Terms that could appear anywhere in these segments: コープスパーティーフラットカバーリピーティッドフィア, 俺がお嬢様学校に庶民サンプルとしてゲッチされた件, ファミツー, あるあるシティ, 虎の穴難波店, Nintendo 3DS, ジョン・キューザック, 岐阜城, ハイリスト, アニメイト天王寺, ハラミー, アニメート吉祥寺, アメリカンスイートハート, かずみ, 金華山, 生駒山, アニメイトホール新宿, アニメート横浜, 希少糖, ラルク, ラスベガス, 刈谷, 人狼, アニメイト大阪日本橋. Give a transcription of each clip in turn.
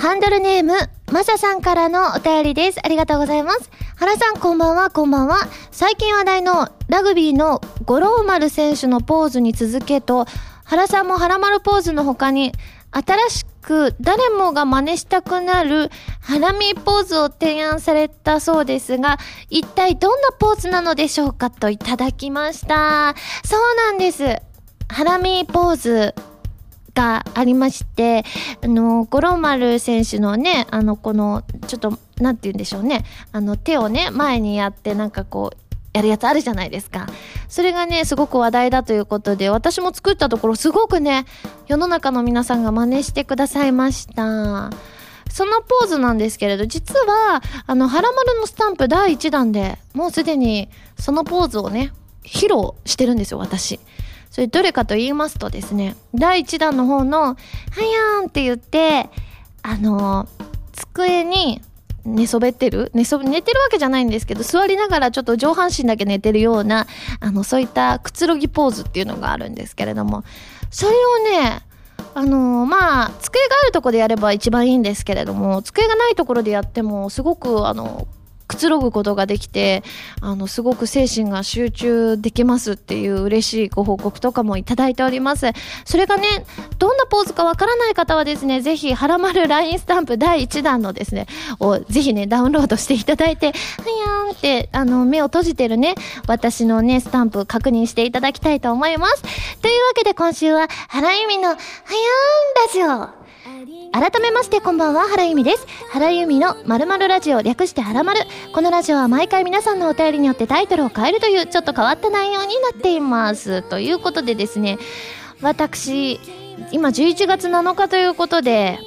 ハンドルネームマサさんからのお便りです。ありがとうございます。原さんこんばんは。こんばんは。最近話題のラグビーの五郎丸選手のポーズに続けと、原さんも原丸ポーズの他に新しく誰もが真似したくなるハラミポーズを提案されたそうですが、一体どんなポーズなのでしょうか、といただきました。そうなんです。ハラミポーズがありまして、五郎丸選手のね、このちょっとなんて言うんでしょうね、手をね前にやってなんかこうやるやつあるじゃないですか。それがねすごく話題だということで、私も作ったところすごくね世の中の皆さんが真似してくださいました。そのポーズなんですけれど、実はハラマルのスタンプ第1弾でもうすでにそのポーズをね披露してるんですよ、私。それどれかと言いますとですね、第1弾の方のはやーんって言って、机に寝そべってる、寝てるわけじゃないんですけど、座りながらちょっと上半身だけ寝てるようなそういったくつろぎポーズっていうのがあるんですけれども、それをねまあ机があるところでやれば一番いいんですけれども、机がないところでやってもすごくくつろぐことができて、すごく精神が集中できますっていう嬉しいご報告とかもいただいております。それがね、どんなポーズかわからない方はですね、ぜひハラマルラインスタンプ第1弾のですねをぜひねダウンロードしていただいて、はやーんって目を閉じてるね私のねスタンプ確認していただきたいと思います。というわけで今週は原由美のはやーんラジオ。改めましてこんばんは、原由美です。原由美の〇〇ラジオ、略してはらまる。このラジオは毎回皆さんのお便りによってタイトルを変えるというちょっと変わった内容になっています。ということでですね、私今11月7日ということで、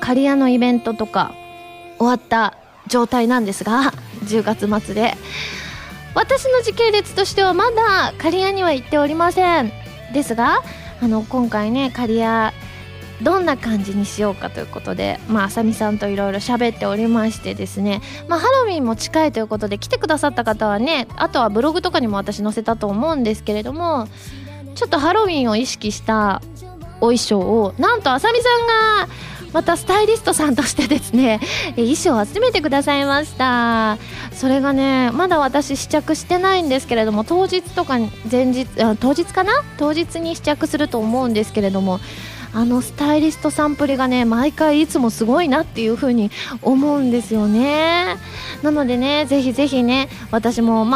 刈谷のイベントとか終わった状態なんですが、10月末で私の時系列としてはまだ刈谷には行っておりません。ですが今回ね刈谷どんな感じにしようかということで、あさみさんといろいろ喋っておりましてですね、ハロウィンも近いということで来てくださった方はね、あとはブログとかにも私載せたと思うんですけれども、ちょっとハロウィンを意識したお衣装をなんとあさみさんがまたスタイリストさんとしてですね衣装を集めてくださいました。それがねまだ私試着してないんですけれども、当日とか前日、当日かな、当日に試着すると思うんですけれども、スタイリストさんぷりがね毎回いつもすごいなっていう風に思うんですよね。なのでねぜひぜひね、私も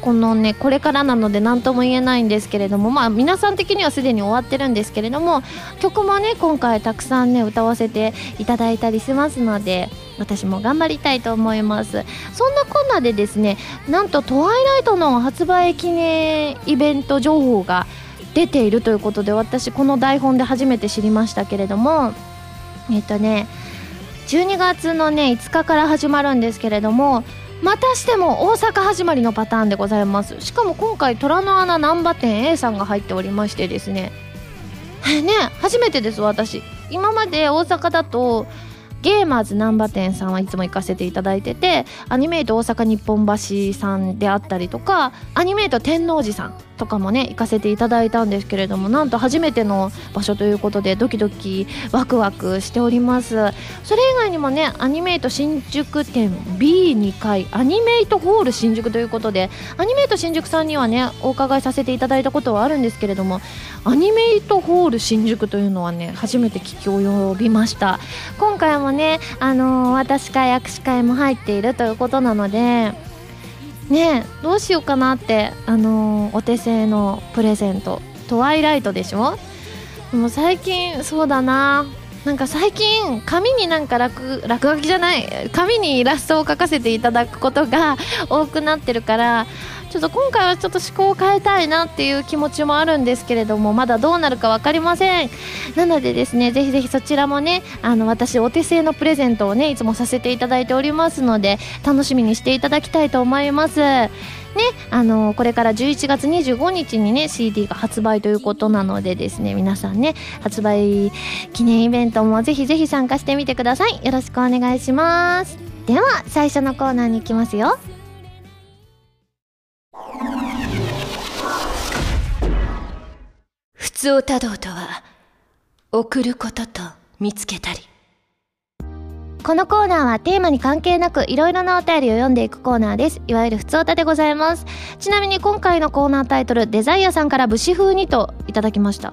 このねこれからなので何とも言えないんですけれども、皆さん的にはすでに終わってるんですけれども、曲もね今回たくさんね歌わせていただいたりしますので、私も頑張りたいと思います。そんなこんなでですね、なんとトワイライトの発売記念イベント情報が出ているということで、私この台本で初めて知りましたけれども、12月のね5日から始まるんですけれども、またしても大阪始まりのパターンでございます。しかも今回虎の穴難波店 A さんが入っておりましてですね、初めてです。私今まで大阪だとゲーマーズ難波店さんはいつも行かせていただいてて、アニメイト大阪日本橋さんであったりとか、アニメイト天王寺さんとかもね行かせていただいたんですけれども、なんと初めての場所ということでドキドキワクワクしております。それ以外にもね、アニメイト新宿店 B2 階アニメイトホール新宿ということで、アニメイト新宿さんにはねお伺いさせていただいたことはあるんですけれども、アニメイトホール新宿というのはね初めて聞き及びました。今回もね、私会握手会も入っているということなのでね、どうしようかなって、お手製のプレゼントトワイライトでしょ。でも最近そうだな、なんか最近紙になんか落書きじゃない、紙にイラストを描かせていただくことが多くなってるから、ちょっと今回はちょっと思考を変えたいなっていう気持ちもあるんですけれども、まだどうなるか分かりません。なのでですね、ぜひぜひそちらもね、私お手製のプレゼントをねいつもさせていただいておりますので、楽しみにしていただきたいと思いますね。これから11月25日にね CD が発売ということなのでですね、皆さんね発売記念イベントもぜひぜひ参加してみてください。よろしくお願いします。では最初のコーナーに行きますよ。普通多動とは、送ることと見つけたり。このコーナーはテーマに関係なくいろいろなお便りを読んでいくコーナーです。いわゆるふつおたでございます。ちなみに今回のコーナータイトル、デザイアさんから武士風にといただきました。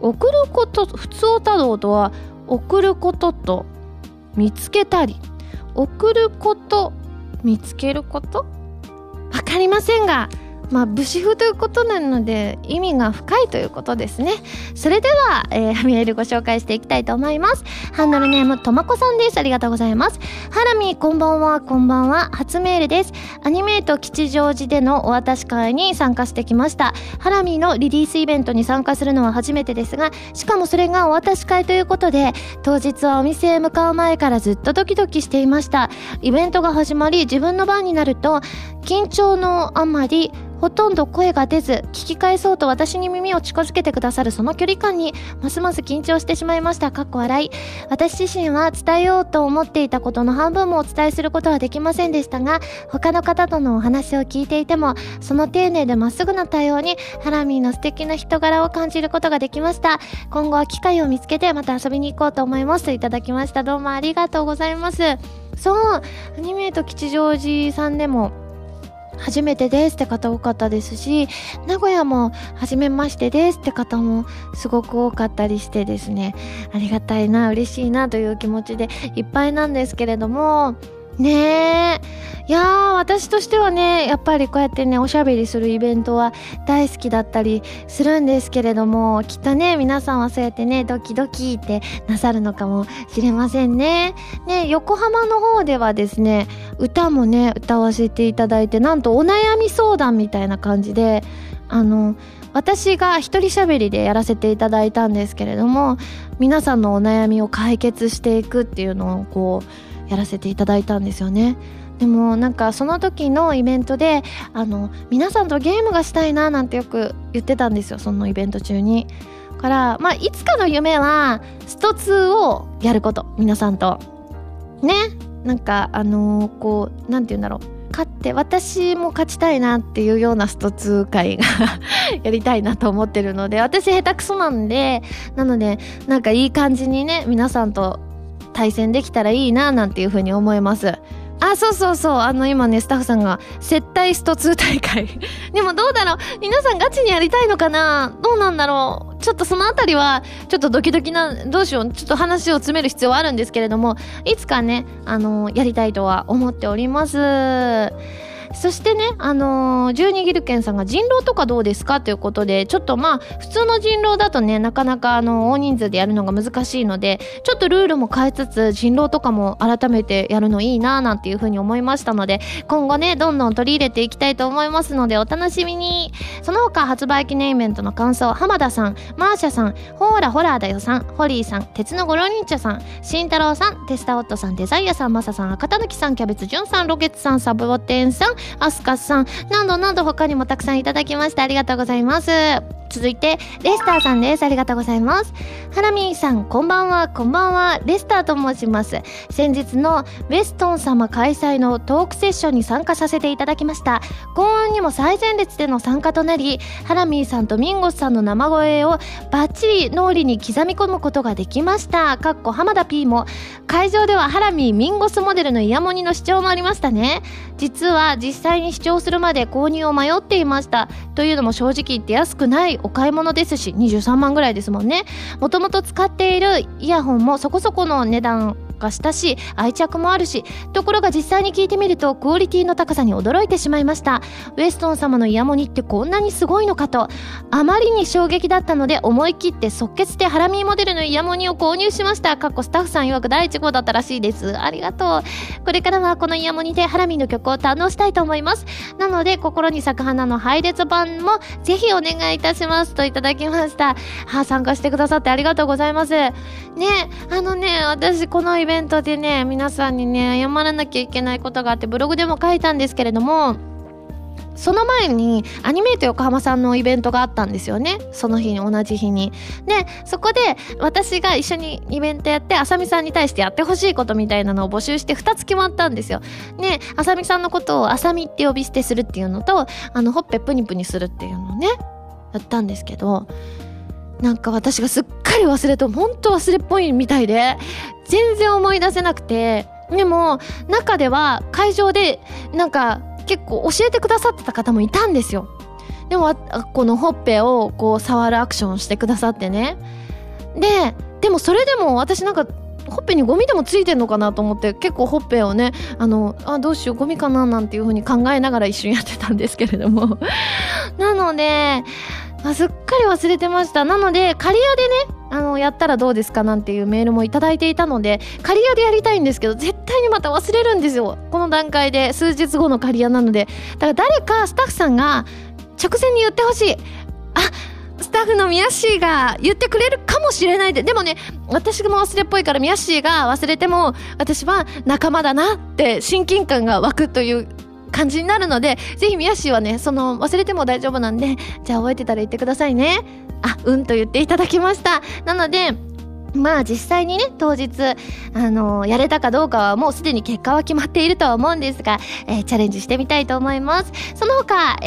送ること、ふつおた道とは送ることと見つけたり、送ること見つけること、わかりませんが、武士風ということなので意味が深いということですね。それでは、メールご紹介していきたいと思います。ハンドルネームとまこさんです。ありがとうございます。ハラミーこんばんは。こんばんは。初メールです。アニメート吉祥寺でのお渡し会に参加してきました。ハラミーのリリースイベントに参加するのは初めてですが、しかもそれがお渡し会ということで、当日はお店へ向かう前からずっとドキドキしていました。イベントが始まり自分の番になると、緊張のあまりほとんど声が出ず、聞き返そうと私に耳を近づけてくださるその距離感にますます緊張してしまいました。かっこ笑い。私自身は伝えようと思っていたことの半分もお伝えすることはできませんでしたが、他の方とのお話を聞いていても、その丁寧でまっすぐな対応にハラミーの素敵な人柄を感じることができました。今後は機会を見つけてまた遊びに行こうと思います。といただきました。どうもありがとうございます。そう、アニメート吉祥寺さんでも初めてですって方多かったですし、名古屋も初めましてですって方もすごく多かったりしてですね、ありがたいな、嬉しいなという気持ちでいっぱいなんですけれどもね。いやー、私としてはね、やっぱりこうやってねおしゃべりするイベントは大好きだったりするんですけれども、きっとね皆さんはそうやってねドキドキってなさるのかもしれませんね。ね、横浜の方ではですね、歌もね歌わせていただいて、なんとお悩み相談みたいな感じで、私が一人喋りでやらせていただいたんですけれども、皆さんのお悩みを解決していくっていうのをこうやらせていただいたんですよね。でもなんかその時のイベントで皆さんとゲームがしたいななんてよく言ってたんですよ、そのイベント中に。からいつかの夢はスト2をやること、皆さんとね。なんかこうなんていうんだろう、勝って私も勝ちたいなっていうようなスト2回がやりたいなと思ってるので、私下手くそなんで、なのでなんかいい感じにね皆さんと対戦できたらいいななんていう風に思います。あ、そうそうそう、今ねスタッフさんが接待スト2大会でもどうだろう、皆さんガチにやりたいのかな、どうなんだろう、ちょっとそのあたりはちょっとドキドキな、どうしよう、ちょっと話を詰める必要はあるんですけれども、いつかねやりたいとは思っております。そしてね、12ギルケンさんが人狼とかどうですかということで、ちょっと普通の人狼だとねなかなか大人数でやるのが難しいので、ちょっとルールも変えつつ人狼とかも改めてやるのいいななんていう風に思いましたので、今後ねどんどん取り入れていきたいと思いますのでお楽しみに。その他発売記念イベントの感想、浜田さん、マーシャさん、ほーらほらだよさん、ホリーさん、鉄のゴロニンチャさん、慎太郎さん、テスタオットさん、デザイアさん、マサさん、赤たぬきさん、キャベツジュンさん、ロケツさん、サブボテンさん、アスカさんなどなど、他にもたくさんいただきましてありがとうございます。続いてレスターさんです。ありがとうございます。ハラミーさんこんばんは。こんばんは、レスターと申します。先日のウェストン様開催のトークセッションに参加させていただきました。幸運にも最前列での参加となり、ハラミーさんとミンゴスさんの生声をバッチリ脳裏に刻み込むことができました。かっこ浜田 P も会場ではハラミーミンゴスモデルのイヤモニの視聴もありましたね。実は実際に視聴するまで購入を迷っていました。というのも正直言って安くないお買い物ですし、23万ぐらいですもんね。もともと使っているイヤホンもそこそこの値段がしたし、愛着もあるし、ところが実際に聞いてみるとクオリティの高さに驚いてしまいました。ウェストン様のイヤモニってこんなにすごいのかとあまりに衝撃だったので、思い切って即決でハラミーモデルのイヤモニを購入しました。かっこスタッフさん曰く第1号だったらしいです。ありがとう。これからはこのイヤモニでハラミーの曲を堪能したいと思います。なので心に咲く花の配列版もぜひお願いいたしますといただきました。参加してくださってありがとうございます。ね、私このイベントでね皆さんにね謝らなきゃいけないことがあって、ブログでも書いたんですけれども、その前にアニメート横浜さんのイベントがあったんですよね。その日に、同じ日に。でそこで私が一緒にイベントやって、あさみさんに対してやってほしいことみたいなのを募集して2つ決まったんですよ。であさみさんのことをあさみって呼び捨てするっていうのと、ほっぺプニプニするっていうのをねやったんですけど、なんか私がすっかり忘れと、本当忘れっぽいみたいで全然思い出せなくて、でも中では会場でなんか結構教えてくださってた方もいたんですよ。でもこのほっぺをこう触るアクションしてくださってね、でもそれでも私なんかほっぺにゴミでもついてんのかなと思って、結構ほっぺをねどうしようゴミかななんていう風に考えながら一瞬やってたんですけれどもなので、すっかり忘れてました。なのでカリアでねやったらどうですかなんていうメールもいただいていたので、カリアでやりたいんですけど絶対にまた忘れるんですよ、この段階で。数日後のカリアなので、だから誰かスタッフさんが直前に言ってほしい。スタッフのミヤシーが言ってくれるかもしれない。でもね、私も忘れっぽいからミヤシーが忘れても私は仲間だなって親近感が湧くという感じになるので、ぜひミヤシーはね、その忘れても大丈夫なんで、じゃあ覚えてたら言ってくださいね。うんと言っていただきました。なので実際にね当日やれたかどうかはもうすでに結果は決まっているとは思うんですが、チャレンジしてみたいと思います。その他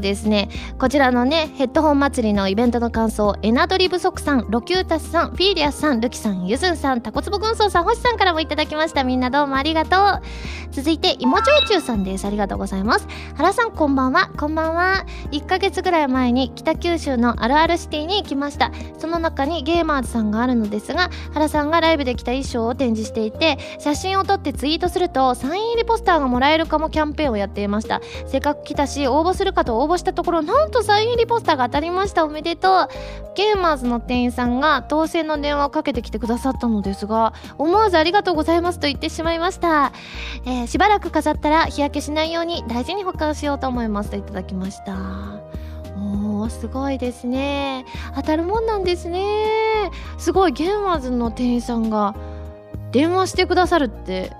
ですね、こちらのねヘッドホン祭りのイベントの感想、エナドリブソクさん、ロキュータスさん、フィーリアスさん、ルキさん、ユズンさん、タコツボ軍曹さん、星さんからもいただきました。みんなどうもありがとう。続いてイモチョウチュウさんです。ありがとうございます。原さんこんばんは。こんばんは。1ヶ月ぐらい前に北九州のあるあるシティに行きました。その中にゲーマーズさんがあるのですが、原さんがライブで着た衣装を展示していて、写真を撮ってツイートするとサイン入りポスターがもらえるかもキャンペーンをやっていました。せっかく来たし応募するかと応募したところ、なんとサイン入りポスターが当たりました。おめでとう。ゲーマーズの店員さんが当選の電話をかけてきてくださったのですが、思わずありがとうございますと言ってしまいました、しばらく飾ったら日焼けしないように大事に保管しようと思いますといただきました。すごいですね。当たるもんなんですね。すごい。ゲーマーズの店員さんが電話してくださるって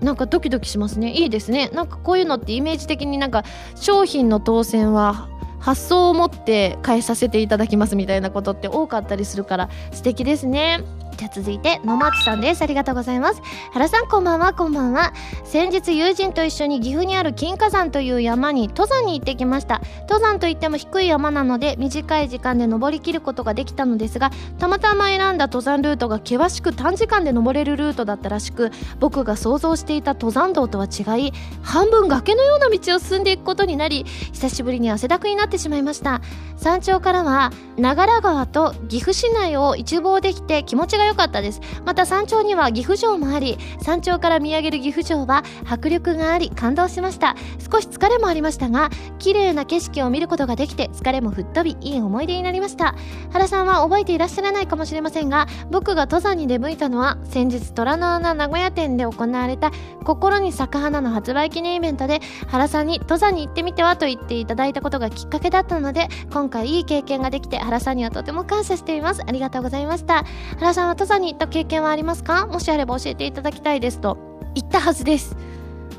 なんかドキドキしますね。いいですね。なんかこういうのってイメージ的になんか商品の当選は発想を持って返させていただきますみたいなことって多かったりするから素敵ですね。じゃあ続いて野松さんです。ありがとうございます。原さんこんばんは。こんばんは。先日友人と一緒に岐阜にある金華山という山に登山に行ってきました。登山といっても低い山なので短い時間で登りきることができたのですが、たまたま選んだ登山ルートが険しく短時間で登れるルートだったらしく、僕が想像していた登山道とは違い半分崖のような道を進んでいくことになり、久しぶりに汗だくになってしまいました。山頂からは長良川と岐阜市内を一望できて気持ちが良かったです。また山頂には岐阜城もあり、山頂から見上げる岐阜城は迫力があり感動しました。少し疲れもありましたが綺麗な景色を見ることができて疲れも吹っ飛び、いい思い出になりました。原さんは覚えていらっしゃらないかもしれませんが、僕が登山に出向いたのは先日虎の穴名古屋店で行われた心に咲く花の発売記念イベントで、原さんに登山に行ってみてはと言っていただいたことがきっかけだったので、今回いい経験ができて原さんにはとても感謝しています。ありがとうございました。原さんは登山に行った経験はありますか？もしあれば教えていただきたいですと言ったはずです。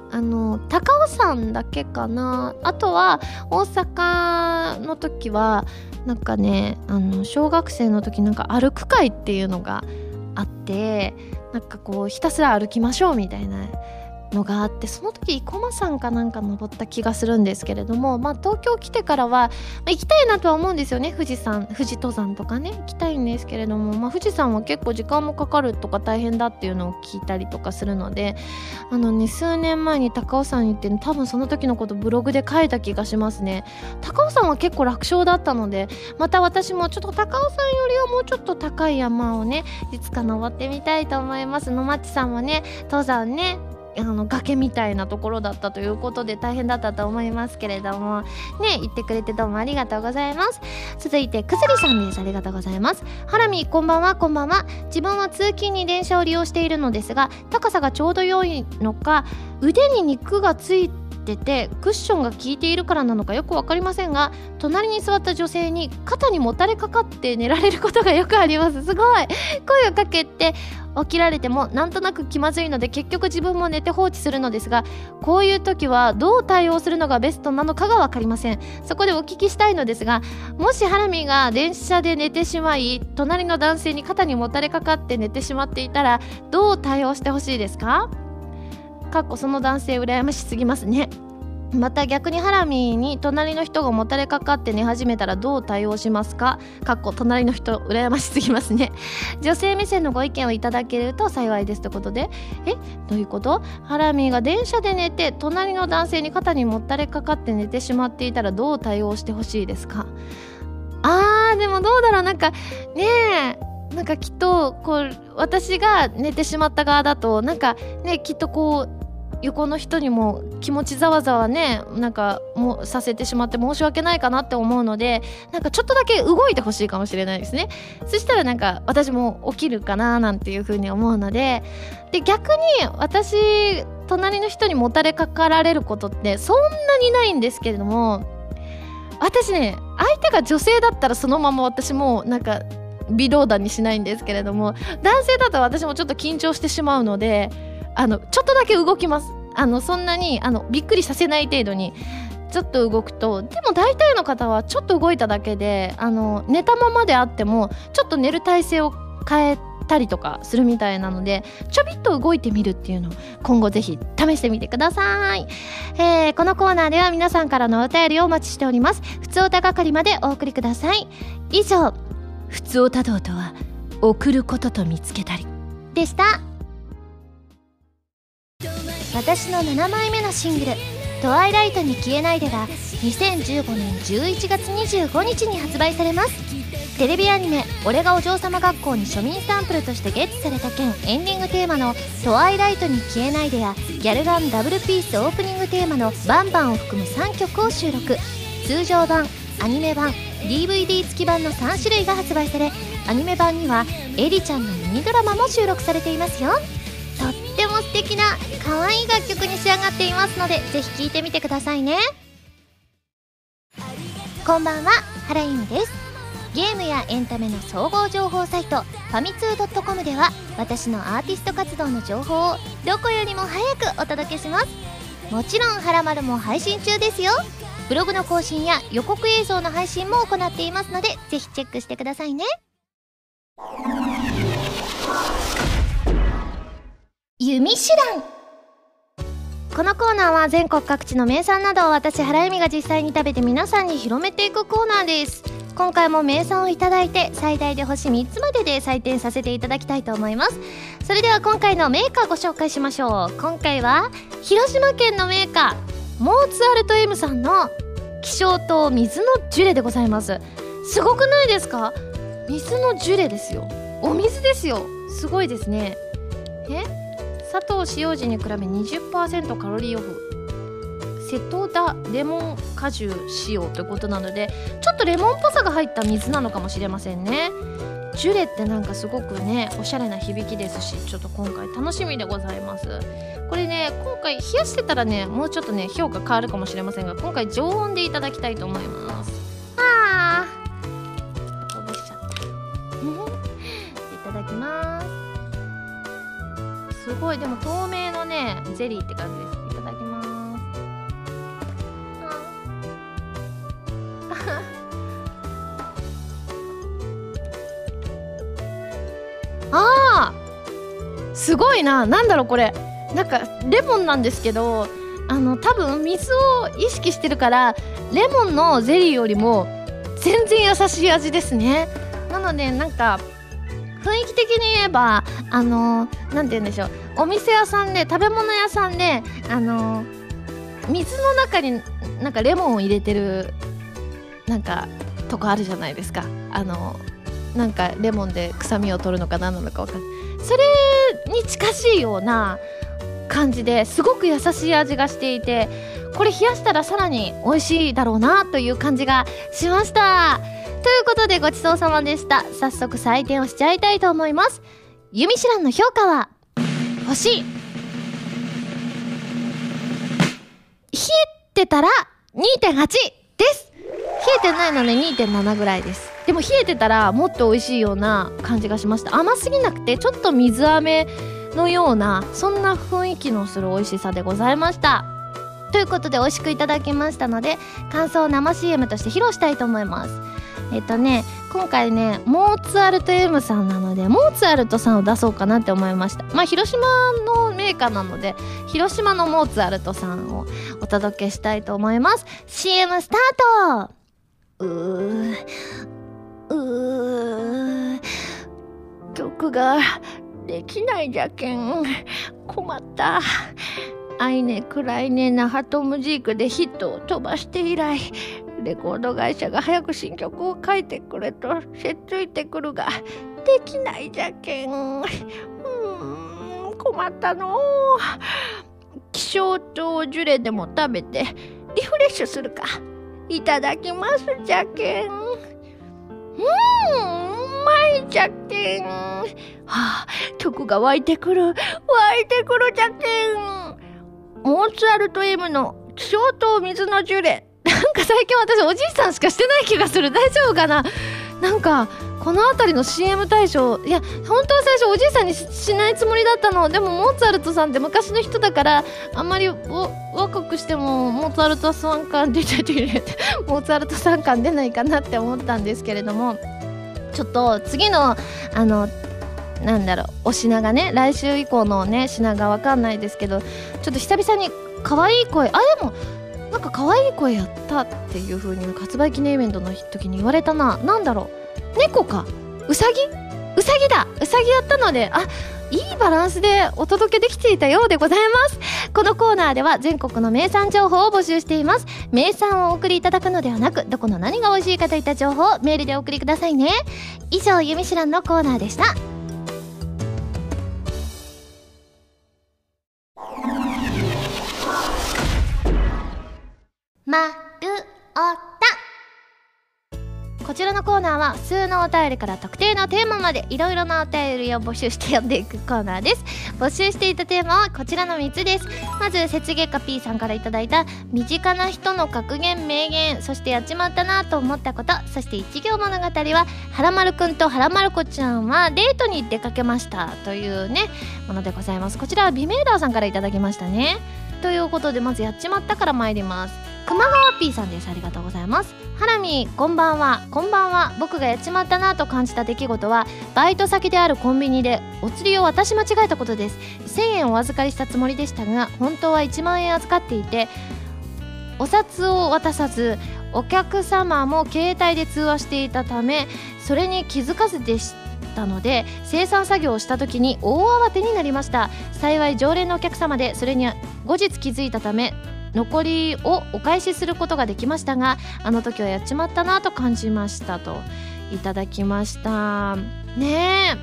高尾山だけかな。あとは大阪の時はなんかね小学生の時なんか歩く会っていうのがあって、なんかこうひたすら歩きましょうみたいなのがあって、その時生駒山かなんか登った気がするんですけれども、東京来てからは行きたいなとは思うんですよね。富士登山とかね行きたいんですけれども、富士山は結構時間もかかるとか大変だっていうのを聞いたりとかするので、数年前に高尾山行って、多分その時のことブログで書いた気がしますね。高尾山は結構楽勝だったので、また私もちょっと高尾山よりはもうちょっと高い山をねいつか登ってみたいと思います。野町さんもね登山ね崖みたいなところだったということで大変だったと思いますけれどもね、言ってくれてどうもありがとうございます。続いてくずりさんです。ありがとうございます。ハラミこんばんは。こんばんは。自分は通勤に電車を利用しているのですが、高さがちょうど良いのか腕に肉がついててクッションが効いているからなのかよく分かりませんが、隣に座った女性に肩にもたれかかって寝られることがよくあります。すごい。声をかけて起きられてもなんとなく気まずいので結局自分も寝て放置するのですが、こういう時はどう対応するのがベストなのかが分かりません。そこでお聞きしたいのですが、もしハラミが電車で寝てしまい隣の男性に肩にもたれかかって寝てしまっていたらどう対応してほしいですか？その男性羨ましすぎますね。また逆にハラミーに隣の人がもたれかかって寝始めたらどう対応しますか？隣の人羨ましすぎますね。女性目線のご意見をいただけると幸いですということで、どういうこと？ハラミーが電車で寝て隣の男性に肩にもたれかかって寝てしまっていたらどう対応してほしいですか？でもどうだろう、きっとこう私が寝てしまった側だときっとこう横の人にも気持ちざわざわもうさせてしまって申し訳ないかなって思うので、ちょっとだけ動いてほしいかもしれないですね。そしたら私も起きるかななんていう風に思うので、で逆に私隣の人にもたれかかられることってそんなにないんですけれども、私相手が女性だったらそのまま私も微動だにしないんですけれども、男性だと私もちょっと緊張してしまうのでちょっとだけ動きます。そんなにびっくりさせない程度にちょっと動くと、でも大体の方はちょっと動いただけで寝たままであってもちょっと寝る体勢を変えたりとかするみたいなので、ちょびっと動いてみるっていうのを今後ぜひ試してみてください。このコーナーでは皆さんからのお便りをお待ちしております。ふつおた係までお送りください。以上、ふつおた道とは送ることと見つけたりでした。私の7枚目のシングル「トワイライトに消えないで」が2015年11月25日に発売されます。テレビアニメ「俺がお嬢様学校」に庶民サンプルとしてゲットされた件エンディングテーマの「トワイライトに消えないで」やギャルガンダブルピースオープニングテーマの「バンバン」を含む3曲を収録。通常版、アニメ版、DVD 付き版の3種類が発売され、アニメ版にはエリちゃんのミニドラマも収録されていますよ。とっても素敵な可愛い楽曲に仕上がっていますので、ぜひ聴いてみてくださいね。こんばんは、原由美です。ゲームやエンタメの総合情報サイトファミツー .com では私のアーティスト活動の情報をどこよりも早くお届けします。もちろんハラマルも配信中ですよ。ブログの更新や予告映像の配信も行っていますので、ぜひチェックしてくださいね。弓手段。このコーナーは全国各地の名産などを私原由美が実際に食べて皆さんに広めていくコーナーです。今回も名産をいただいて最大で星3つまでで採点させていただきたいと思います。それでは今回のメーカーご紹介しましょう。今回は広島県のメーカーモーツァルト M さんの希少糖水のジュレでございます。すごくないですか？水のジュレですよ。お水ですよ。すごいですね。砂糖使用時に比べ 20% カロリーオフ、瀬戸田レモン果汁使用ということなので、ちょっとレモンっぽさが入った水なのかもしれませんね。ジュレってすごくおしゃれな響きですし、ちょっと今回楽しみでございます。これ今回冷やしてたらもうちょっと評価変わるかもしれませんが、今回常温でいただきたいと思います。こぼしちゃったいただきます。すごい、でも透明のゼリーって感じです。いただきます。すごいな。なんだろうこれ。レモンなんですけど、多分水を意識してるからレモンのゼリーよりも全然優しい味ですね。なので雰囲気的に言えばなんて言うんでしょう、お店屋さんで食べ物屋さんで水の中にレモンを入れてるとこあるじゃないですか。レモンで臭みを取るのか何なのか分かんない、それに近しいような感じですごく優しい味がしていて、これ冷やしたらさらに美味しいだろうなという感じがしました。ということでごちそうさまでした。早速採点をしちゃいたいと思います。ユミシランの評価は星、冷えてたら 2.8 です。冷えてないので 2.7 ぐらいです。でも冷えてたらもっと美味しいような感じがしました。甘すぎなくてちょっと水飴のようなそんな雰囲気のする美味しさでございました。ということで美味しくいただきましたので、感想を生 CM として披露したいと思います。今回ねモーツァルト M さんなのでモーツァルトさんを出そうかなって思いました。まあ広島のメーカーなので広島のモーツァルトさんをお届けしたいと思います。 CM スタート。曲ができないじゃけん困った。アイネクライネナハトムジークでヒットを飛ばして以来レコード会社が早く新曲を書いてくれとせっついてくるができないじゃけん、困ったの。気象糖ジュレでも食べてリフレッシュするか。いただきますじゃけん。うまいじゃけん。はあ、曲が湧いてくるじゃけん。モーツァルト M の気象糖水のジュレ、なんか最近私おじいさんしかしてない気がする。大丈夫かな。なんかこのあたりの CM 大賞、いや本当は最初おじいさんに しないつもりだったの。でもモーツァルトさんって昔の人だからあんまり若くしてもモーツァルトさん感出てモーツァルトさん感出ないかなって思ったんですけれども、ちょっと次のなんだろうお品がね来週以降のね品がわかんないですけど、ちょっと久々に可愛い声、でもなんか可愛い声やったっていう風に発売記念イベントの時に言われたな。なんだろう、猫かうさぎだ。うさぎやったのでいいバランスでお届けできていたようでございます。このコーナーでは全国の名産情報を募集しています。名産をお送りいただくのではなく、どこの何が美味しいかといった情報をメールでお送りくださいね。以上、ゆみしらんのコーナーでした。まるおた。こちらのコーナーは普通のお便りから特定のテーマまでいろいろなお便りを募集して読んでいくコーナーです。募集していたテーマはこちらの3つです。まず雪月花 P さんからいただいた身近な人の格言名言、そしてやっちまったなと思ったこと、そして一行物語ははらまるくんとはらまる子ちゃんはデートに出かけましたというねものでございます。こちらはビメーダーさんからいただきましたね。ということでまずやっちまったから参ります。熊川 P さんです。ありがとうございます。ハラミこんばんは。こんばんは。僕がやっちまったなと感じた出来事はバイト先であるコンビニでお釣りを渡し間違えたことです。1000円お預かりしたつもりでしたが本当は1万円預かっていて、お札を渡さずお客様も携帯で通話していたためそれに気づかずでしたので精算作業をした時に大慌てになりました。幸い常連のお客様でそれに後日気づいたため残りをお返しすることができましたが、あの時はやっちまったなと感じましたといただきましたね。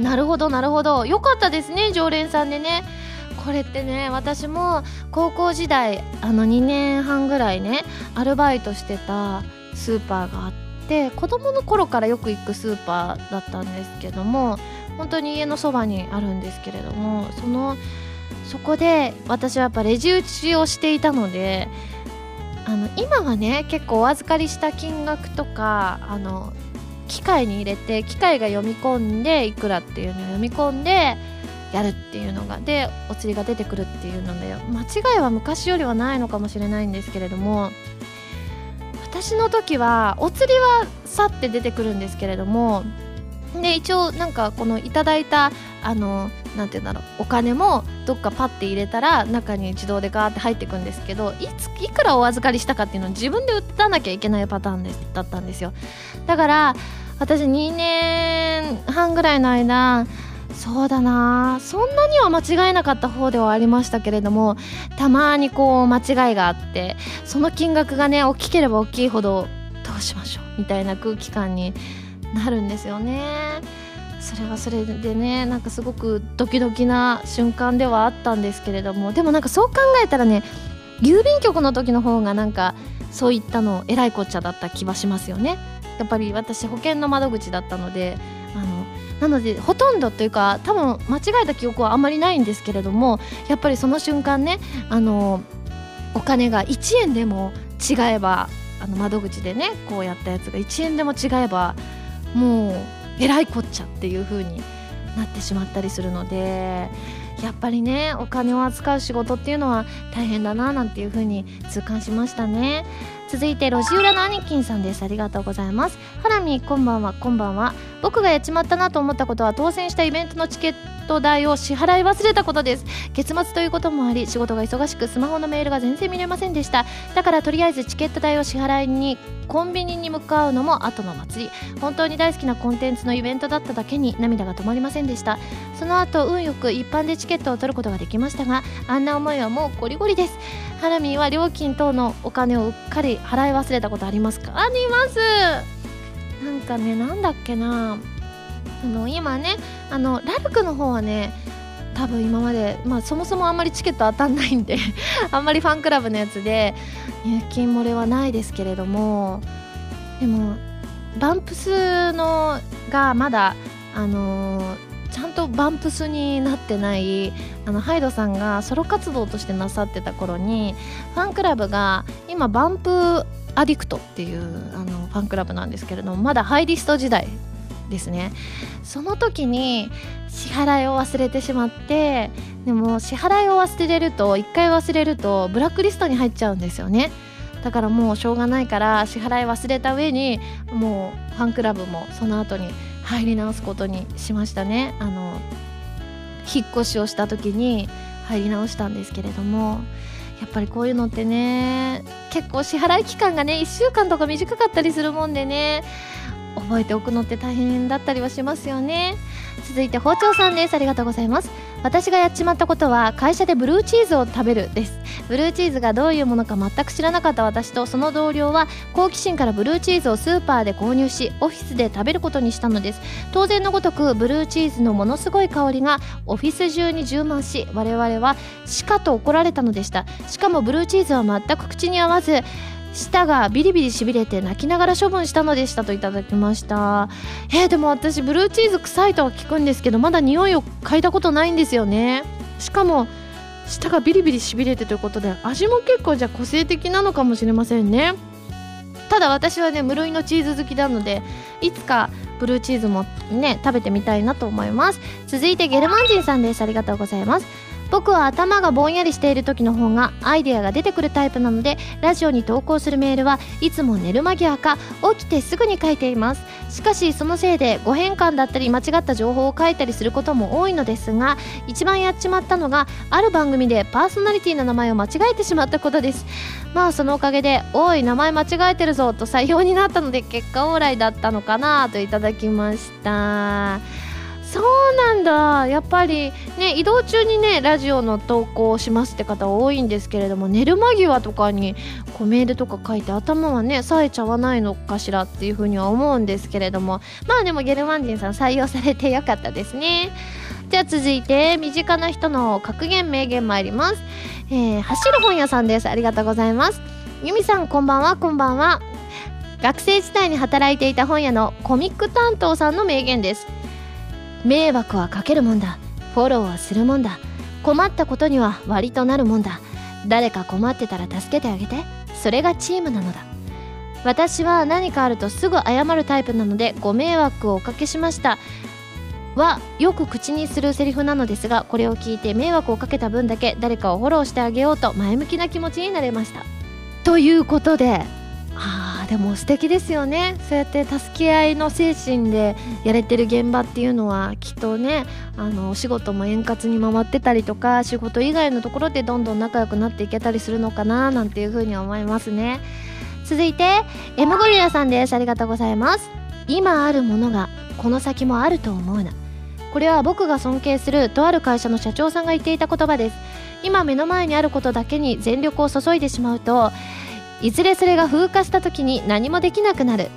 えなるほどなるほど、よかったですね常連さんでね。これってね私も高校時代2年半ぐらいねアルバイトしてたスーパーがあって、子供の頃からよく行くスーパーだったんですけども、本当に家のそばにあるんですけれども、そこで私はやっぱレジ打ちをしていたので、今はね結構お預かりした金額とか機械に入れて機械が読み込んでいくらっていうのを読み込んでやるっていうのがでお釣りが出てくるっていうので間違いは昔よりはないのかもしれないんですけれども、私の時はお釣りはさって出てくるんですけれども、で一応なんかこのいただいたなんて言うんだろうお金もどっかパッて入れたら中に自動でガーって入ってくんですけど、いくらお預かりしたかっていうのを自分で打たなきゃいけないパターンだったんですよ。だから私2年半ぐらいの間そうだなそんなには間違えなかった方ではありましたけれども、たまにこう間違いがあってその金額がね大きければ大きいほどどうしましょうみたいな空気感になるんですよね。それはそれでねなんかすごくドキドキな瞬間ではあったんですけれども、でもなんかそう考えたらね郵便局の時の方がなんかそういったのえらいこっちゃだった気はしますよね。やっぱり私保険の窓口だったのでなのでほとんどというか多分間違えた記憶はあんまりないんですけれども、やっぱりその瞬間ねお金が1円でも違えば窓口でねこうやったやつが1円でも違えばもうえらいこっちゃっていう風になってしまったりするので、やっぱりねお金を扱う仕事っていうのは大変だななんていう風に痛感しましたね。続いて路地裏のアニキンさんです。ありがとうございます。ハラミ、こんばんは。こんばんは。僕がやっちまったなと思ったことは、当選したイベントのチケット代を支払い忘れたことです。月末ということもあり、仕事が忙しくスマホのメールが全然見れませんでした。だからとりあえずチケット代を支払いにコンビニに向かうのも後の祭り。本当に大好きなコンテンツのイベントだっただけに涙が止まりませんでした。その後運よく一般でチケットを取ることができましたが、あんな思いはもうゴリゴリです。ハラミーは料金等のお金をうっかり払い忘れたことありますか？あります。なんかね、なんだっけな、今ね、ラルクの方はね、多分今まで、そもそもあんまりチケット当たんないんであんまりファンクラブのやつで入金漏れはないですけれども、でもバンプスのがまだちゃんとバンプスになってない、ハイドさんがソロ活動としてなさってた頃にファンクラブが今バンプアディクトっていうファンクラブなんですけれども、まだハイリスト時代ですね。その時に支払いを忘れてしまって、でも支払いを忘れると、1回忘れるとブラックリストに入っちゃうんですよね。だからもうしょうがないから、支払い忘れた上にもうファンクラブもその後に入り直すことにしましたね。引っ越しをした時に入り直したんですけれども、やっぱりこういうのってね、結構支払い期間がね、1週間とか短かったりするもんでね、覚えておくのって大変だったりはしますよね。続いて包丁さんです。ありがとうございます。私がやっちまったことは、会社でブルーチーズを食べるです。ブルーチーズがどういうものか全く知らなかった私とその同僚は、好奇心からブルーチーズをスーパーで購入し、オフィスで食べることにしたのです。当然のごとくブルーチーズのものすごい香りがオフィス中に充満し、我々はしかと怒られたのでした。しかもブルーチーズは全く口に合わず、舌がビリビリしびれて泣きながら処分したのでしたといただきました。でも私ブルーチーズ臭いとは聞くんですけど、まだ匂いを嗅いだことないんですよね。しかも舌がビリビリしびれてということで、味も結構じゃあ個性的なのかもしれませんね。ただ私はね、無類のチーズ好きなので、いつかブルーチーズもね、食べてみたいなと思います。続いてゲルマン人さんです。ありがとうございます。僕は頭がぼんやりしている時の方がアイデアが出てくるタイプなので、ラジオに投稿するメールはいつも寝る間際か起きてすぐに書いています。しかしそのせいで誤変換だったり間違った情報を書いたりすることも多いのですが、一番やっちまったのが、ある番組でパーソナリティの名前を間違えてしまったことです。そのおかげで、おい名前間違えてるぞと採用になったので、結果オーライだったのかなといただきました。そうなんだ。やっぱりね、移動中にね、ラジオの投稿をしますって方多いんですけれども、寝る間際とかにこうメールとか書いて、頭はね冴えちゃわないのかしらっていうふうには思うんですけれども、でもゲルマン人さん採用されてよかったですね。じゃあ続いて身近な人の格言名言参ります。走る本屋さんです。ありがとうございます。ゆみさん、こんばんは。こんばんは。学生時代に働いていた本屋のコミック担当さんの名言です。迷惑はかけるもんだ。フォローはするもんだ。困ったことには割となるもんだ。誰か困ってたら助けてあげて。それがチームなのだ。私は何かあるとすぐ謝るタイプなので、ご迷惑をおかけしましたはよく口にするセリフなのですが、これを聞いて迷惑をかけた分だけ誰かをフォローしてあげようと前向きな気持ちになれました。ということで、でも素敵ですよね。そうやって助け合いの精神でやれてる現場っていうのは、きっとね、お仕事も円滑に回ってたりとか、仕事以外のところでどんどん仲良くなっていけたりするのかななんていうふうに思いますね。続いて M ゴリラさんです。ありがとうございます。今あるものがこの先もあると思うな。これは僕が尊敬するとある会社の社長さんが言っていた言葉です。今目の前にあることだけに全力を注いでしまうと、いずれそれが風化した時に何もできなくなる。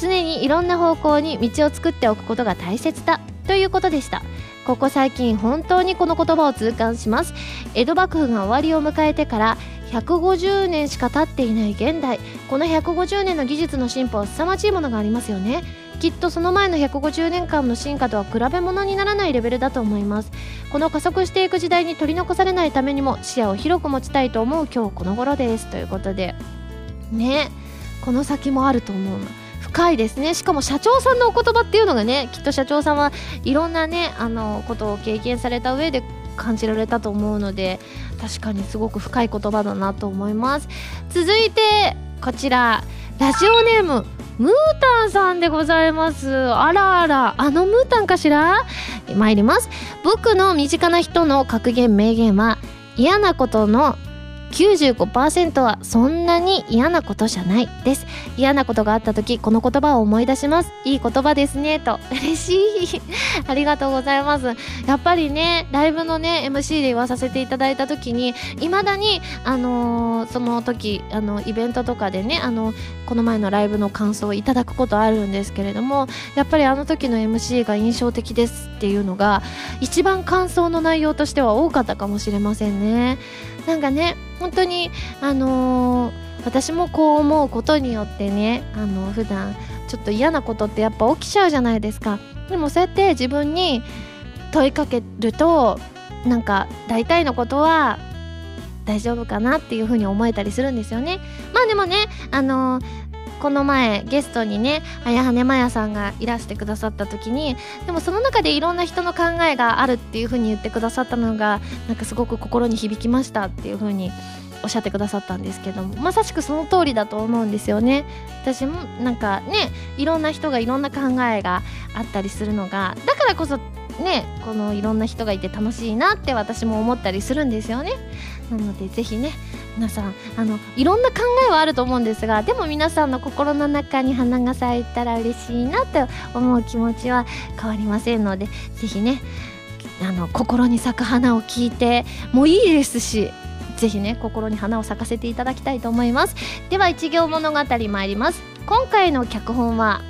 常にいろんな方向に道を作っておくことが大切だということでした。ここ最近本当にこの言葉を痛感します。江戸幕府が終わりを迎えてから150年しか経っていない現代、この150年の技術の進歩は凄まじいものがありますよね。きっとその前の150年間の進化とは比べ物にならないレベルだと思います。この加速していく時代に取り残されないためにも視野を広く持ちたいと思う今日この頃です。ということでね、この先もあると思う。深いですね。しかも社長さんのお言葉っていうのがね、きっと社長さんはいろんなね、ことを経験された上で感じられたと思うので、確かにすごく深い言葉だなと思います。続いてこちら、ラジオネームムータンさんでございます。あらあら、あのムータンかしら。参ります。僕の身近な人の格言名言は、嫌なことの 95% はそんなに嫌なことじゃないです。嫌なことがあった時、この言葉を思い出します。いい言葉ですねと。嬉しいありがとうございます。やっぱりね、ライブのね MC で言わさせていただいた時に、いまだにその時イベントとかでね、この前のライブの感想をいただくことあるんですけれども、やっぱりあの時の MC が印象的ですっていうのが一番感想の内容としては多かったかもしれませんね。なんかね、本当に私もこう思うことによってね、普段ちょっと嫌なことってやっぱ起きちゃうじゃないですか。でもそうやって自分に問いかけると、なんか大体のことは大丈夫かなっていう風に思えたりするんですよね。まあでもね、この前ゲストにね、綾羽まやさんがいらしてくださった時に、でもその中でいろんな人の考えがあるっていう風に言ってくださったのが、なんかすごく心に響きましたっていう風におっしゃってくださったんですけども、まさしくその通りだと思うんですよね。私もなんかね、いろんな人がいろんな考えがあったりするのが、だからこそね、このいろんな人がいて楽しいなって私も思ったりするんですよね。なのでぜひね、皆さんいろんな考えはあると思うんですが、でも皆さんの心の中に花が咲いたら嬉しいなと思う気持ちは変わりませんので、ぜひね、心に咲く花を聞いてもいいですし、ぜひね、心に花を咲かせていただきたいと思います。では一行物語参ります。今回の脚本は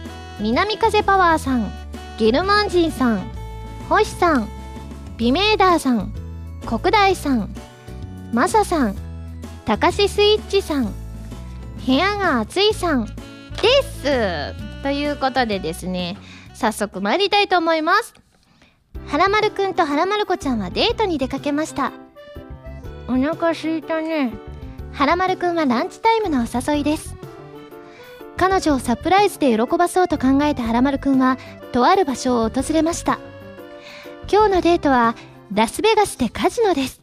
南風パワーさん、ゲルマンジンさん、星さん、ビメーダーさん、国大さん、マサさん、たかしスイッチさん、部屋が暑いさんです。ということでですね、早速参りたいと思います。はらまるくんとはらまるこちゃんはデートに出かけました。お腹すいたね。はらまるくんはランチタイムのお誘いです。彼女をサプライズで喜ばそうと考えたはらまるくんは、とある場所を訪れました。今日のデートはラスベガスでカジノです。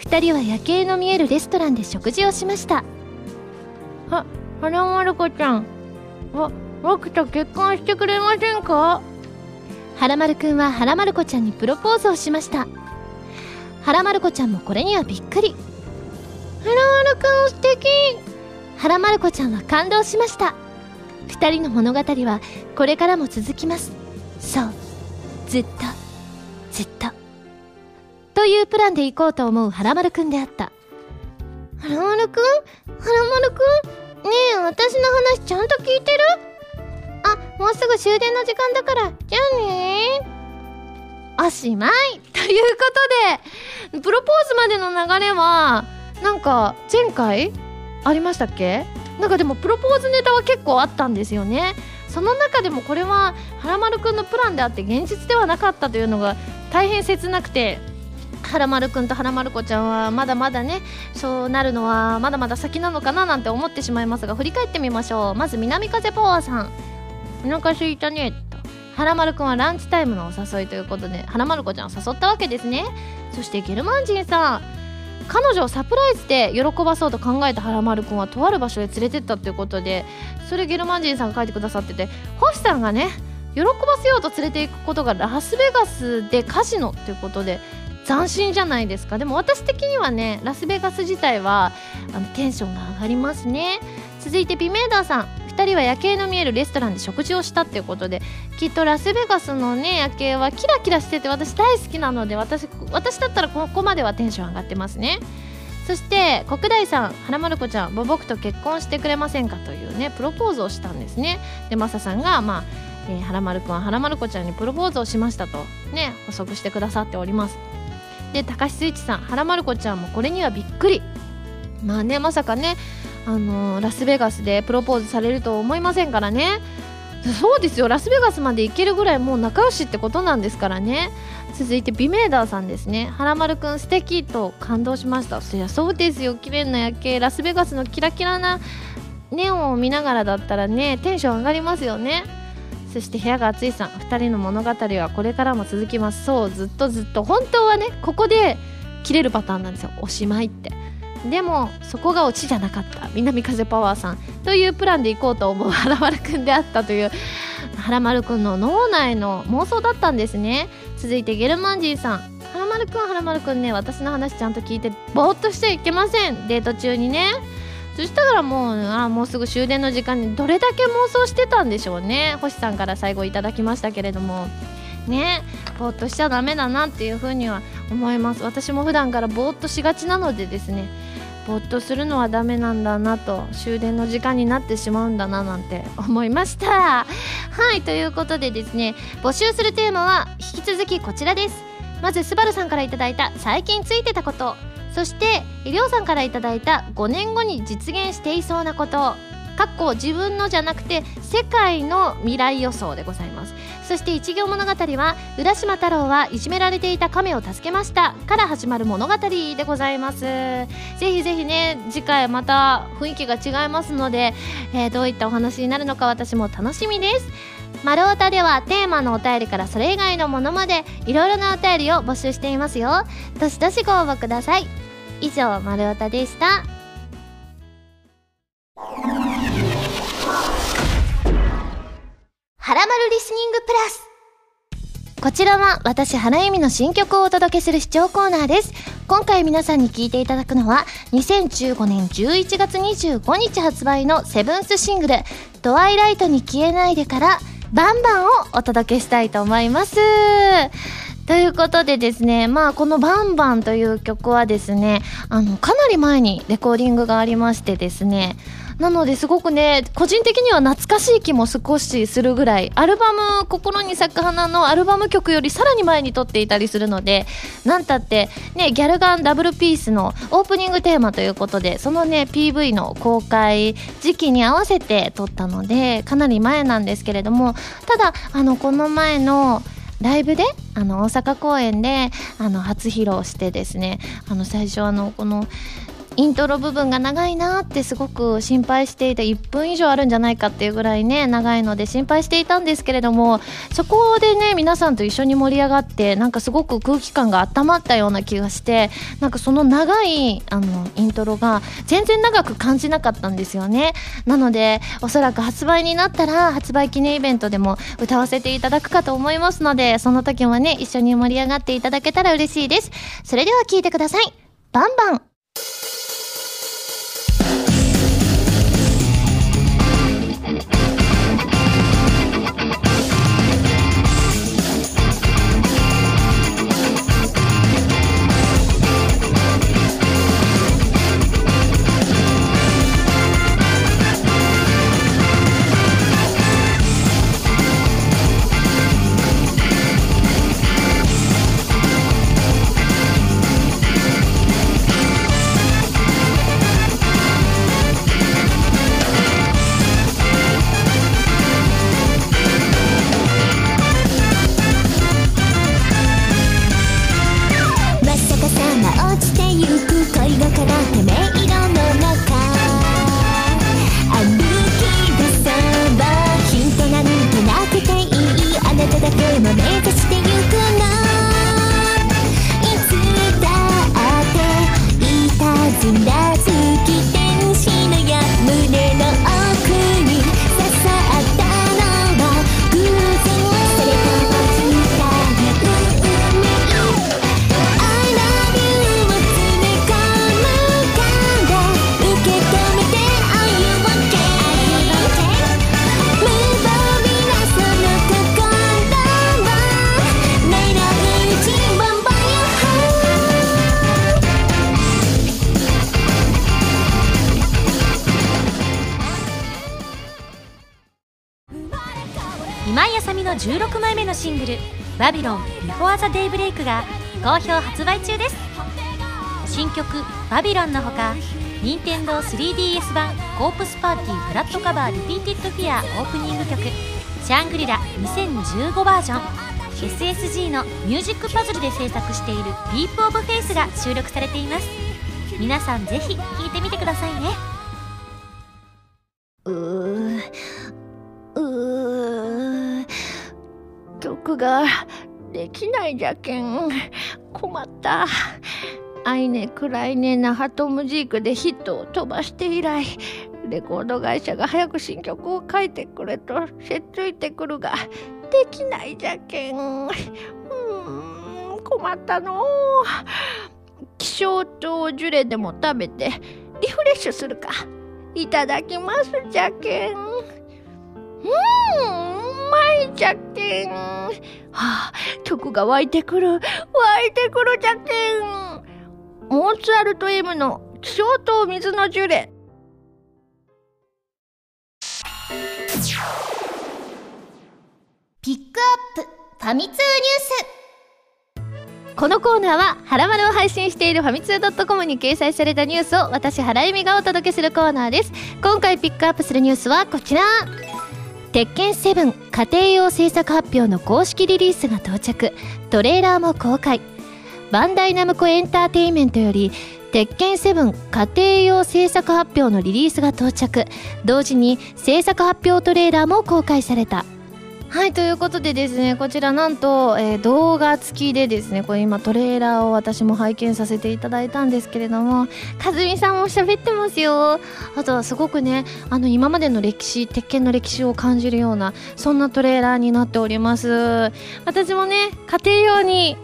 2人は夜景の見えるレストランで食事をしました。はらまるこちゃん、僕と結婚してくれませんか。はらまるくんははらまるこちゃんにプロポーズをしました。はらまるこちゃんもこれにはびっくり。はらまるくん素敵。はらまるこちゃんは感動しました。2人の物語はこれからも続きます。そう、ずっとずっとというプランで行こうと思うはらまるくんであった。はらまるくん、はらまるくん、ねえ、私の話ちゃんと聞いてる？あ、もうすぐ終電の時間だから、じゃあねー。おしまいということで、プロポーズまでの流れはなんか前回ありましたっけ。なんかでもプロポーズネタは結構あったんですよね。その中でもこれははらまるくんのプランであって現実ではなかったというのが大変切なくて、はらまるくんとはらまるこちゃんはまだまだね、そうなるのはまだまだ先なのかななんて思ってしまいますが、振り返ってみましょう。まず南風パワーさん、お腹すいたねと。はらまるくんはランチタイムのお誘いということで、はらまるこちゃんを誘ったわけですね。そしてゲルマンジンさん、彼女をサプライズで喜ばそうと考えたはらまるくんはとある場所へ連れてったということで、それゲルマンジンさんが書いてくださってて、星さんがね、喜ばせようと連れていくことがラスベガスでカジノということで、斬新じゃないですか。でも私的にはね、ラスベガス自体はテンションが上がりますね。続いてビメーダーさん、2人は夜景の見えるレストランで食事をしたっていうことで、きっとラスベガスのね、夜景はキラキラしてて私大好きなので、私だったらここまではテンション上がってますね。そして国大さん、はらまるこちゃん、僕と結婚してくれませんかというね、プロポーズをしたんですね。でマサさんがはらまるくんははらまるこちゃんにプロポーズをしましたとね、補足してくださっております。でたかしスイッチさん、はらまるこちゃんもこれにはびっくり。まあね、まさかね、ラスベガスでプロポーズされると思いませんからね。そうですよ、ラスベガスまで行けるぐらいもう仲良しってことなんですからね。続いてビメーダーさんですね、はらまるくん素敵と感動しました。いやそうですよ、綺麗な夜景、ラスベガスのキラキラなネオンを見ながらだったらね、テンション上がりますよね。そして部屋が暑いさん、2人の物語はこれからも続きます。そう、ずっとずっと。本当はね、ここで切れるパターンなんですよ、おしまいって。でもそこがオチじゃなかった、南風パワーさんというプランで行こうと思うはらまるくんであったという、はらまるくんの脳内の妄想だったんですね。続いてゲルマンジーさん、はらまるくんね、私の話ちゃんと聞いてぼーっとしていけません、デート中にね。そしたらもうすぐ終電の時間にどれだけ妄想してたんでしょうね。星さんから最後いただきましたけれどもね、ぼーっとしちゃダメだなっていうふうには思います。私も普段からぼーっとしがちなのでですね、ぼーっとするのはダメなんだなと、終電の時間になってしまうんだななんて思いました。はい、ということでですね、募集するテーマは引き続きこちらです。まずスバルさんからいただいた最近ついてたこと、そしてりょうさんからいただいた5年後に実現していそうなこと、かっこ自分のじゃなくて世界の未来予想でございます。そして一行物語は浦島太郎はいじめられていた亀を助けましたから始まる物語でございます。ぜひぜひね、次回また雰囲気が違いますので、どういったお話になるのか私も楽しみです。丸オタではテーマのお便りからそれ以外のものまでいろいろなお便りを募集していますよ。どしどしご応募ください。以上、丸オタでした。はらまるリスニングプラス。こちらは私原由美の新曲をお届けする視聴コーナーです。今回皆さんに聴いていただくのは2015年11月25日発売のセブンスシングルトワイライトに消えないでからバンバンをお届けしたいと思います。ということでですね、このバンバンという曲はですね、かなり前にレコーディングがありましてですね、なのですごくね、個人的には懐かしい気も少しするぐらい、アルバム心に咲く花のアルバム曲よりさらに前に撮っていたりするので、なんたってね、ギャルガンダブルピースのオープニングテーマということで、そのね PV の公開時期に合わせて撮ったのでかなり前なんですけれども、ただこの前のライブで大阪公演で初披露してですね、最初このイントロ部分が長いなってすごく心配していて、1分以上あるんじゃないかっていうぐらいね長いので心配していたんですけれども、そこでね皆さんと一緒に盛り上がって、なんかすごく空気感が温まったような気がして、なんかその長いイントロが全然長く感じなかったんですよね。なのでおそらく発売になったら発売記念イベントでも歌わせていただくかと思いますので、その時もね一緒に盛り上がっていただけたら嬉しいです。それでは聴いてください、バンバン。16枚目のシングル「バビロン Before the Daybreak」が好評発売中です。新曲「バビロン」のほか Nintendo 3DS 版「コープスパーティーフラットカバーリピーティッドフィア」オープニング曲「シャングリラ2015バージョン」SSG のミュージックパズルで制作している「ディープ・オブ・フェイス」が収録されています。皆さんぜひ聴いてみてくださいね。ができないじゃけん。困った。あいねくらいねなハトムジークでヒットを飛ばして以来、レコード会社が早く新曲を書いてくれとせっついてくるが、できないじゃけん。困ったの。気象とジュレでも食べてリフレッシュするか。いただきますじゃけん。うまいじゃけん。はあ、曲が湧いてくる。湧いてくるじゃけん。モーツァルト M の気象と水のジュレ。ピックアップファミ通ニュース。このコーナーはハラマルを配信しているファミツー .com に掲載されたニュースを私原由美がお届けするコーナーです。今回ピックアップするニュースはこちら。鉄拳7家庭用制作発表の公式リリースが到着。トレーラーも公開。バンダイナムコエンターテイメントより鉄拳7家庭用制作発表のリリースが到着。同時に制作発表トレーラーも公開された。はい、ということでですね、こちらなんと、動画付きでですね、これ今トレーラーを私も拝見させていただいたんですけれども、かずみさんも喋ってますよ。あとはすごくね、今までの歴史、鉄拳の歴史を感じるような、そんなトレーラーになっております。私もね、家庭用に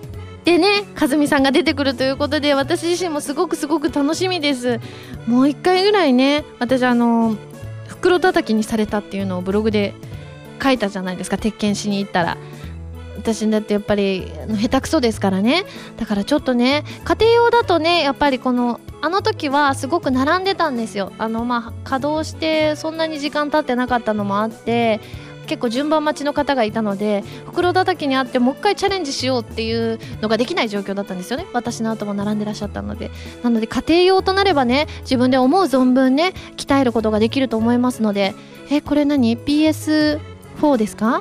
でね、かずみさんが出てくるということで、私自身もすごく楽しみです。もう一回ぐらいね、私袋叩きにされたっていうのをブログで書いたじゃないですか。鉄拳しに行ったら私だってやっぱり下手くそですからね。だからちょっとね、家庭用だとね、やっぱりあの時はすごく並んでたんですよ。稼働してそんなに時間経ってなかったのもあって、結構順番待ちの方がいたので、袋叩きにあってもう一回チャレンジしようっていうのができない状況だったんですよね。私の後も並んでらっしゃったので。なので家庭用となればね、自分で思う存分ね、鍛えることができると思いますので。これ何 PS4 ですか？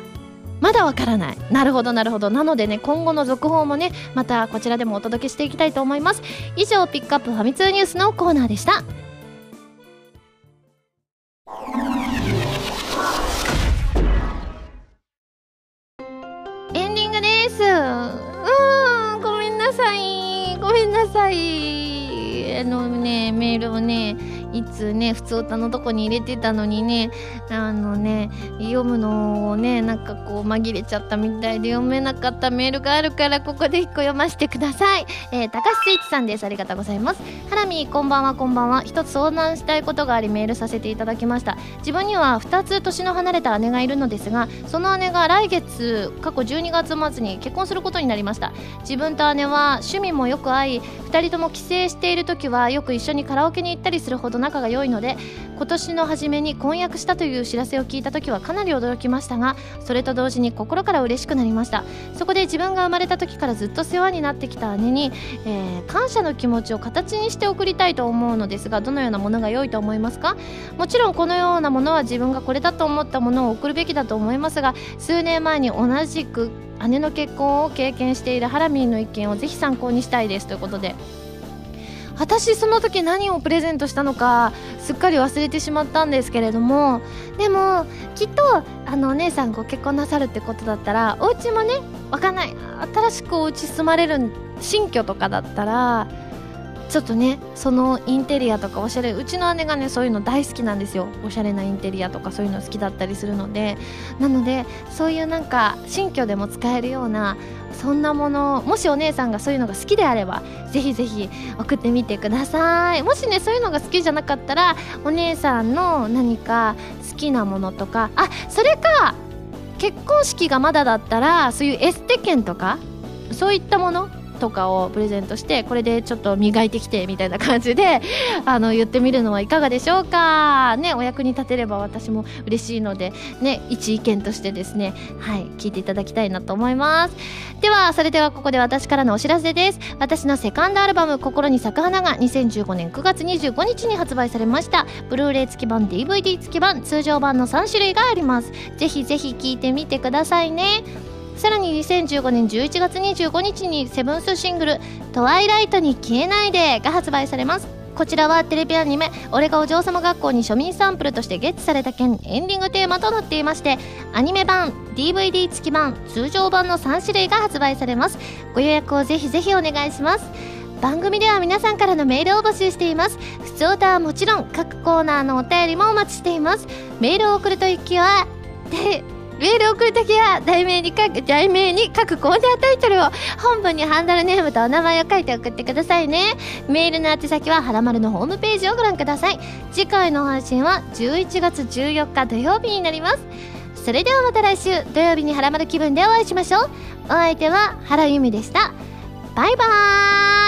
まだわからない。なるほど。なのでね、今後の続報もね、またこちらでもお届けしていきたいと思います。以上、ピックアップファミ通ニュースのコーナーでした。エンディングです。ごめんなさい。メールをね、いつね、普通歌のとこに入れてたのにね、読むのをね、なんかこう紛れちゃったみたいで読めなかったメールがあるから、ここで一個読ませてください。高橋聖一さんです。ありがとうございます。ハラミー、こんばんは。一つ相談したいことがありメールさせていただきました。自分には2つ年の離れた姉がいるのですが、その姉が来月、過去12月末に結婚することになりました。自分と姉は趣味もよく合い、2人とも帰省しているときはよく一緒にカラオケに行ったりするほど仲が良いので、今年の初めに婚約したという知らせを聞いた時はかなり驚きましたが、それと同時に心から嬉しくなりました。そこで自分が生まれた時からずっと世話になってきた姉に、感謝の気持ちを形にして送りたいと思うのですが、どのようなものが良いと思いますか？もちろんこのようなものは自分がこれだと思ったものを送るべきだと思いますが、数年前に同じく姉の結婚を経験しているハラミーの意見をぜひ参考にしたいですということで、私その時何をプレゼントしたのかすっかり忘れてしまったんですけれども、でもきっとお姉さんご結婚なさるってことだったら、お家もね、わかんない、新しくお家住まれる新居とかだったらちょっとね、そのインテリアとかおしゃれ、うちの姉がねそういうの大好きなんですよ。おしゃれなインテリアとかそういうの好きだったりするので、なのでそういうなんか新居でも使えるようなそんなもの、もしお姉さんがそういうのが好きであればぜひ送ってみてください。もしねそういうのが好きじゃなかったら、お姉さんの何か好きなものとか、あ、それか結婚式がまだだったらそういうエステ券とかそういったものとかをプレゼントして、これでちょっと磨いてきてみたいな感じで言ってみるのはいかがでしょうかね。お役に立てれば私も嬉しいのでね、一意見としてですね、はい、聞いていただきたいなと思います。ではそれではここで私からのお知らせです。私のセカンドアルバム心に咲く花が2015年9月25日に発売されました。ブルーレイ付き版、 DVD 付き版、通常版の3種類があります。ぜひ聞いてみてくださいね。さらに2015年11月25日にセブンスシングルトワイライトに消えないでが発売されます。こちらはテレビアニメ俺がお嬢様学校に庶民サンプルとしてゲッチされた件エンディングテーマとなっていまして、アニメ版 DVD 付き版通常版の3種類が発売されます。ご予約をぜひぜひお願いします。番組では皆さんからのメールを募集しています。普通歌はもちろん各コーナーのお便りもお待ちしています。メールを送るときは題名に各コーナータイトルを、本文にハンドルネームとお名前を書いて送ってくださいね。メールの宛先ははらまるのホームページをご覧ください。次回の配信は11月14日土曜日になります。それではまた来週土曜日にはらまる気分でお会いしましょう。お相手は原由美でした。バイバーイ。